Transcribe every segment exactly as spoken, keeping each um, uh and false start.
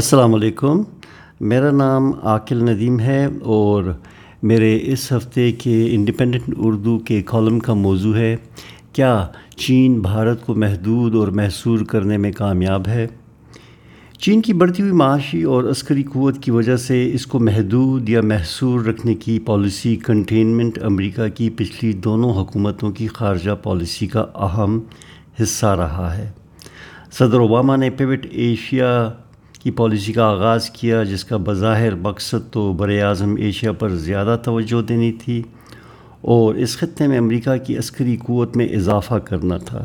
السلام علیکم، میرا نام عاقل ندیم ہے اور میرے اس ہفتے کے انڈیپینڈنٹ اردو کے کالم کا موضوع ہے کیا چین بھارت کو محدود اور محصور کرنے میں کامیاب ہے؟ چین کی بڑھتی ہوئی معاشی اور عسکری قوت کی وجہ سے اس کو محدود یا محصور رکھنے کی پالیسی کنٹینمنٹ امریکہ کی پچھلی دونوں حکومتوں کی خارجہ پالیسی کا اہم حصہ رہا ہے۔ صدر اوباما نے پیوٹ ایشیا کی پالیسی کا آغاز کیا، جس کا بظاہر مقصد تو براعظم ایشیا پر زیادہ توجہ دینی تھی اور اس خطے میں امریکہ کی عسکری قوت میں اضافہ کرنا تھا،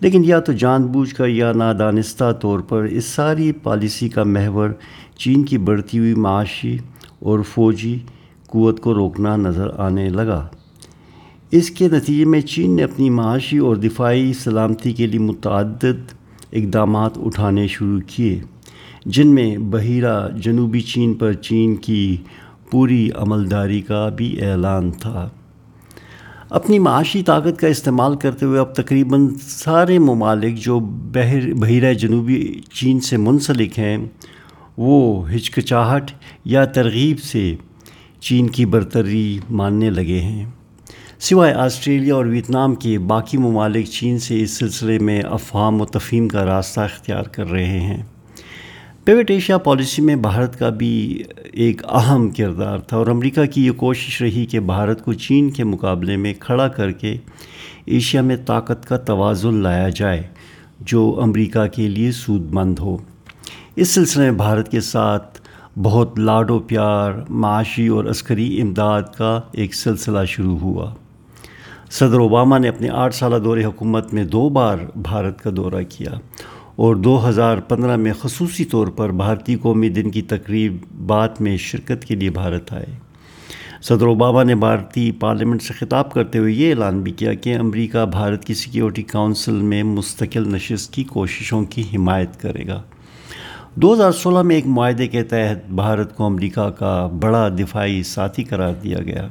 لیکن یا تو جان بوجھ کر یا نادانستہ طور پر اس ساری پالیسی کا محور چین کی بڑھتی ہوئی معاشی اور فوجی قوت کو روکنا نظر آنے لگا۔ اس کے نتیجے میں چین نے اپنی معاشی اور دفاعی سلامتی کے لیے متعدد اقدامات اٹھانے شروع کیے، جن میں بحیرہ جنوبی چین پر چین کی پوری عملداری کا بھی اعلان تھا۔ اپنی معاشی طاقت کا استعمال کرتے ہوئے اب تقریباً سارے ممالک جو بحر بحیرہ جنوبی چین سے منسلک ہیں، وہ ہچکچاہٹ یا ترغیب سے چین کی برتری ماننے لگے ہیں، سوائے آسٹریلیا اور ویتنام کے۔ باقی ممالک چین سے اس سلسلے میں افہام و تفہیم کا راستہ اختیار کر رہے ہیں۔ پیوٹ ایشیا پالیسی میں بھارت کا بھی ایک اہم کردار تھا اور امریکہ کی یہ کوشش رہی کہ بھارت کو چین کے مقابلے میں کھڑا کر کے ایشیا میں طاقت کا توازن لایا جائے جو امریکہ کے لیے سود مند ہو۔ اس سلسلے میں بھارت کے ساتھ بہت لاڈ و پیار، معاشی اور عسکری امداد کا ایک سلسلہ شروع ہوا۔ صدر اوباما نے اپنے آٹھ سالہ دور حکومت میں دو بار بھارت کا دورہ کیا اور دو ہزار پندرہ میں خصوصی طور پر بھارتی قومی دن کی تقریبات میں شرکت کے لیے بھارت آئے۔ صدر اوباما نے بھارتی پارلیمنٹ سے خطاب کرتے ہوئے یہ اعلان بھی کیا کہ امریکہ بھارت کی سیکیورٹی کونسل میں مستقل نشست کی کوششوں کی حمایت کرے گا۔ دو ہزار سولہ میں ایک معاہدے کے تحت بھارت کو امریکہ کا بڑا دفاعی ساتھی قرار دیا گیا۔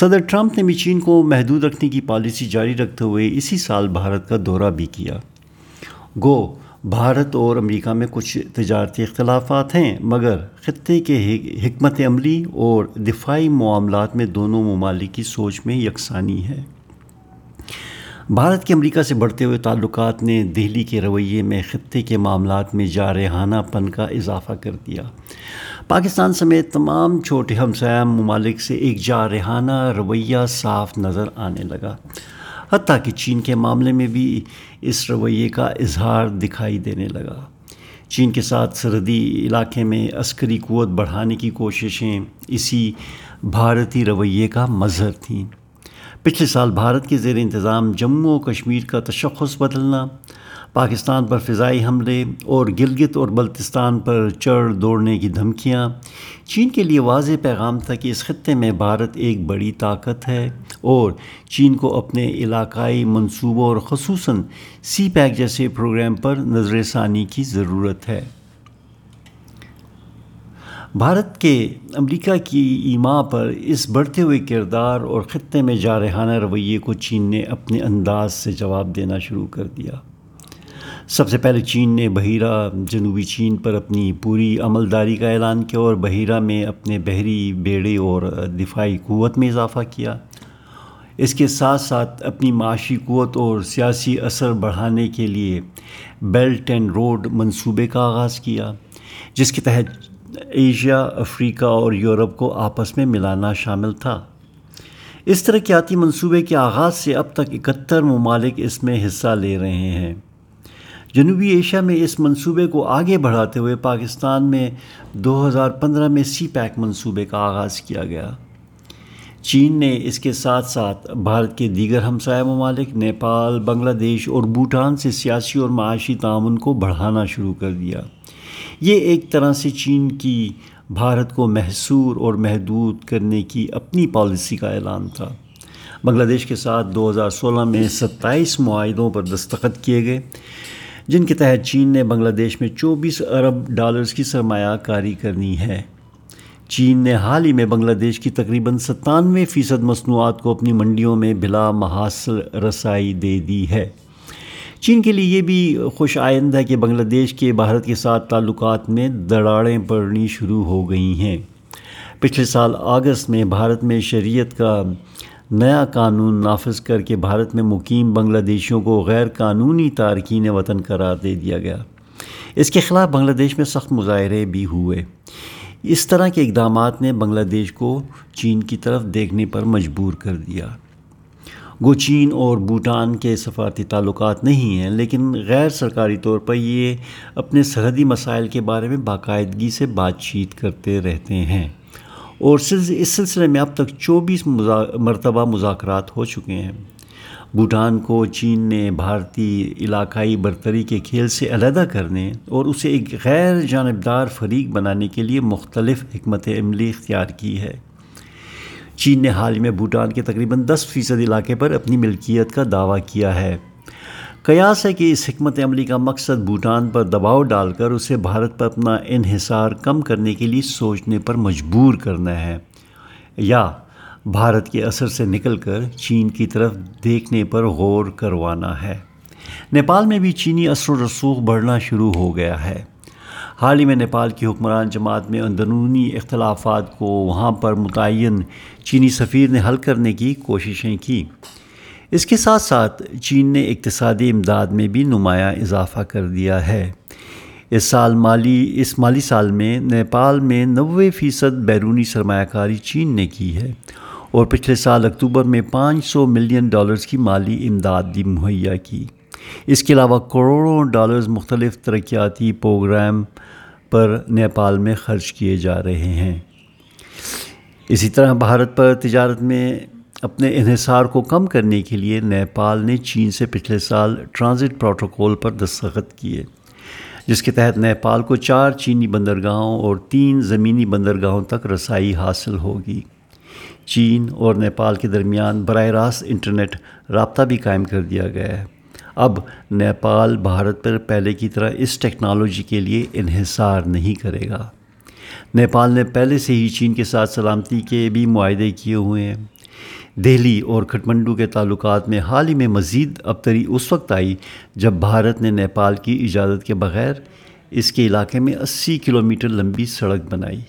صدر ٹرمپ نے بھی چین کو محدود رکھنے کی پالیسی جاری رکھتے ہوئے اسی سال بھارت کا دورہ بھی کیا۔ گو بھارت اور امریکہ میں کچھ تجارتی اختلافات ہیں، مگر خطے کے حکمت عملی اور دفاعی معاملات میں دونوں ممالک کی سوچ میں یکسانی ہے۔ بھارت کے امریکہ سے بڑھتے ہوئے تعلقات نے دہلی کے رویے میں خطے کے معاملات میں جارحانہ پن کا اضافہ کر دیا۔ پاکستان سمیت تمام چھوٹے ہمسایہ ممالک سے ایک جارحانہ رویہ صاف نظر آنے لگا، حتیٰ کہ چین کے معاملے میں بھی اس رویے کا اظہار دکھائی دینے لگا۔ چین کے ساتھ سرحدی علاقے میں عسکری قوت بڑھانے کی کوششیں اسی بھارتی رویے کا مظہر تھیں۔ پچھلے سال بھارت کے زیر انتظام جموں و کشمیر کا تشخص بدلنا، پاکستان پر فضائی حملے اور گلگت اور بلتستان پر چڑھ دوڑنے کی دھمکیاں چین کے لیے واضح پیغام تھا کہ اس خطے میں بھارت ایک بڑی طاقت ہے اور چین کو اپنے علاقائی منصوبوں اور خصوصاً سی پیک جیسے پروگرام پر نظر ثانی کی ضرورت ہے۔ بھارت کے امریکہ کی ایما پر اس بڑھتے ہوئے کردار اور خطے میں جارحانہ رویے کو چین نے اپنے انداز سے جواب دینا شروع کر دیا۔ سب سے پہلے چین نے بحیرہ جنوبی چین پر اپنی پوری عملداری کا اعلان کیا اور بحیرہ میں اپنے بحری بیڑے اور دفاعی قوت میں اضافہ کیا۔ اس کے ساتھ ساتھ اپنی معاشی قوت اور سیاسی اثر بڑھانے کے لیے بیلٹ اینڈ روڈ منصوبے کا آغاز کیا، جس کے تحت ایشیا، افریقہ اور یورپ کو آپس میں ملانا شامل تھا۔ اس ترقیاتی منصوبے کے آغاز سے اب تک اکہتر ممالک اس میں حصہ لے رہے ہیں۔ جنوبی ایشیا میں اس منصوبے کو آگے بڑھاتے ہوئے پاکستان میں دو ہزار پندرہ میں سی پیک منصوبے کا آغاز کیا گیا۔ چین نے اس کے ساتھ ساتھ بھارت کے دیگر ہمسایہ ممالک نیپال، بنگلہ دیش اور بھوٹان سے سیاسی اور معاشی تعاون کو بڑھانا شروع کر دیا۔ یہ ایک طرح سے چین کی بھارت کو محصور اور محدود کرنے کی اپنی پالیسی کا اعلان تھا۔ بنگلہ دیش کے ساتھ دو ہزار سولہ میں ستائیس معاہدوں پر دستخط کیے گئے، جن کے تحت چین نے بنگلہ دیش میں چوبیس ارب ڈالرز کی سرمایہ کاری کرنی ہے۔ چین نے حال ہی میں بنگلہ دیش کی تقریباً ستانوے فیصد مصنوعات کو اپنی منڈیوں میں بلا محاصل رسائی دے دی ہے۔ چین کے لیے یہ بھی خوش آئند ہے کہ بنگلہ دیش کے بھارت کے ساتھ تعلقات میں دراڑیں پڑنی شروع ہو گئی ہیں۔ پچھلے سال اگست میں بھارت میں شریعت کا نیا قانون نافذ کر کے بھارت میں مقیم بنگلہ دیشیوں کو غیر قانونی تارکین وطن قرار دے دیا گیا۔ اس کے خلاف بنگلہ دیش میں سخت مظاہرے بھی ہوئے۔ اس طرح کے اقدامات نے بنگلہ دیش کو چین کی طرف دیکھنے پر مجبور کر دیا۔ گو چین اور بھوٹان کے سفارتی تعلقات نہیں ہیں، لیکن غیر سرکاری طور پر یہ اپنے سرحدی مسائل کے بارے میں باقاعدگی سے بات چیت کرتے رہتے ہیں، اور اس سلسلے میں اب تک چوبیس مرتبہ مذاکرات ہو چکے ہیں۔ بھوٹان کو چین نے بھارتی علاقائی برتری کے کھیل سے علیحدہ کرنے اور اسے ایک غیر جانبدار فریق بنانے کے لیے مختلف حکمت عملی اختیار کی ہے۔ چین نے حال میں بھوٹان کے تقریباً دس فیصد علاقے پر اپنی ملکیت کا دعویٰ کیا ہے۔ قیاس ہے کہ اس حکمت عملی کا مقصد بھوٹان پر دباؤ ڈال کر اسے بھارت پر اپنا انحصار کم کرنے کے لیے سوچنے پر مجبور کرنا ہے، یا بھارت کے اثر سے نکل کر چین کی طرف دیکھنے پر غور کروانا ہے۔ نیپال میں بھی چینی اثر و رسوخ بڑھنا شروع ہو گیا ہے۔ حال ہی میں نیپال کی حکمران جماعت میں اندرونی اختلافات کو وہاں پر متعین چینی سفیر نے حل کرنے کی کوششیں کی۔ اس کے ساتھ ساتھ چین نے اقتصادی امداد میں بھی نمایاں اضافہ کر دیا ہے۔ اس سال مالی اس مالی سال میں نیپال میں نوے فیصد بیرونی سرمایہ کاری چین نے کی ہے، اور پچھلے سال اکتوبر میں پانچ سو ملین ڈالرز کی مالی امداد بھی مہیا کی۔ اس کے علاوہ کروڑوں ڈالرز مختلف ترقیاتی پروگرام پر نیپال میں خرچ کیے جا رہے ہیں۔ اسی طرح بھارت پر تجارت میں اپنے انحصار کو کم کرنے کے لیے نیپال نے چین سے پچھلے سال ٹرانزٹ پروٹوکول پر دستخط کیے، جس کے تحت نیپال کو چار چینی بندرگاہوں اور تین زمینی بندرگاہوں تک رسائی حاصل ہوگی۔ چین اور نیپال کے درمیان براہ راست انٹرنیٹ رابطہ بھی قائم کر دیا گیا ہے۔ اب نیپال بھارت پر پہلے کی طرح اس ٹیکنالوجی کے لیے انحصار نہیں کرے گا۔ نیپال نے پہلے سے ہی چین کے ساتھ سلامتی کے بھی معاہدے کیے ہوئے ہیں۔ دہلی اور کھٹمنڈو کے تعلقات میں حال ہی میں مزید ابتری اس وقت آئی جب بھارت نے نیپال کی اجازت کے بغیر اس کے علاقے میں اسی کلومیٹر لمبی سڑک بنائی۔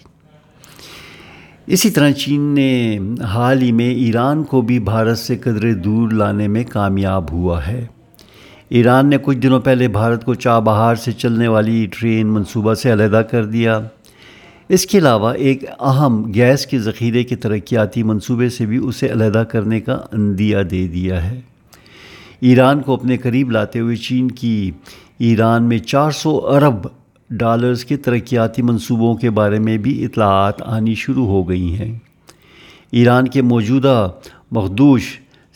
اسی طرح چین نے حال ہی میں ایران کو بھی بھارت سے قدرے دور لانے میں کامیاب ہوا ہے۔ ایران نے کچھ دنوں پہلے بھارت کو چابہار سے چلنے والی ٹرین منصوبہ سے علیحدہ کر دیا۔ اس کے علاوہ ایک اہم گیس کے ذخیرے کے ترقیاتی منصوبے سے بھی اسے علیحدہ کرنے کا عندیہ دے دیا ہے۔ ایران کو اپنے قریب لاتے ہوئے چین کی ایران میں چار سو ارب ڈالرز کے ترقیاتی منصوبوں کے بارے میں بھی اطلاعات آنی شروع ہو گئی ہیں۔ ایران کے موجودہ مخدوش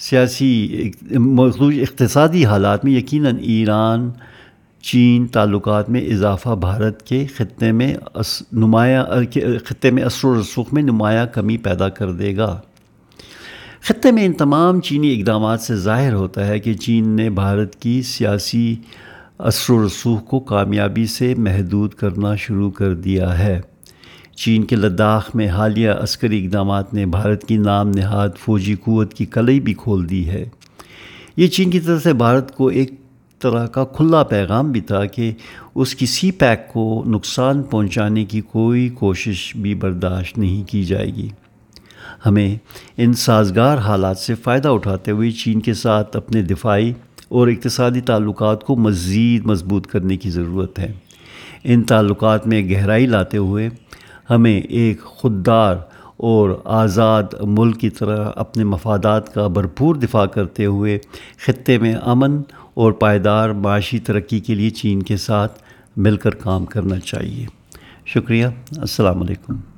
سیاسی مخدوش اقتصادی حالات میں یقیناً ایران چین تعلقات میں اضافہ بھارت کے خطے میں نمایاں خطے میں اثر و رسوخ میں نمایاں کمی پیدا کر دے گا۔ خطے میں ان تمام چینی اقدامات سے ظاہر ہوتا ہے کہ چین نے بھارت کی سیاسی اثر و رسوخ کو کامیابی سے محدود کرنا شروع کر دیا ہے۔ چین کے لداخ میں حالیہ عسکری اقدامات نے بھارت کی نام نہاد فوجی قوت کی کلئی بھی کھول دی ہے۔ یہ چین کی طرف سے بھارت کو ایک طرح کا کھلا پیغام بھی تھا کہ اس کی سی پیک کو نقصان پہنچانے کی کوئی کوشش بھی برداشت نہیں کی جائے گی۔ ہمیں ان سازگار حالات سے فائدہ اٹھاتے ہوئے چین کے ساتھ اپنے دفاعی اور اقتصادی تعلقات کو مزید مضبوط کرنے کی ضرورت ہے۔ ان تعلقات میں گہرائی لاتے ہوئے ہمیں ایک خوددار اور آزاد ملک کی طرح اپنے مفادات کا بھرپور دفاع کرتے ہوئے خطے میں امن اور پائیدار معاشی ترقی کے لیے چین کے ساتھ مل کر کام کرنا چاہیے۔ شکریہ۔ السلام علیکم۔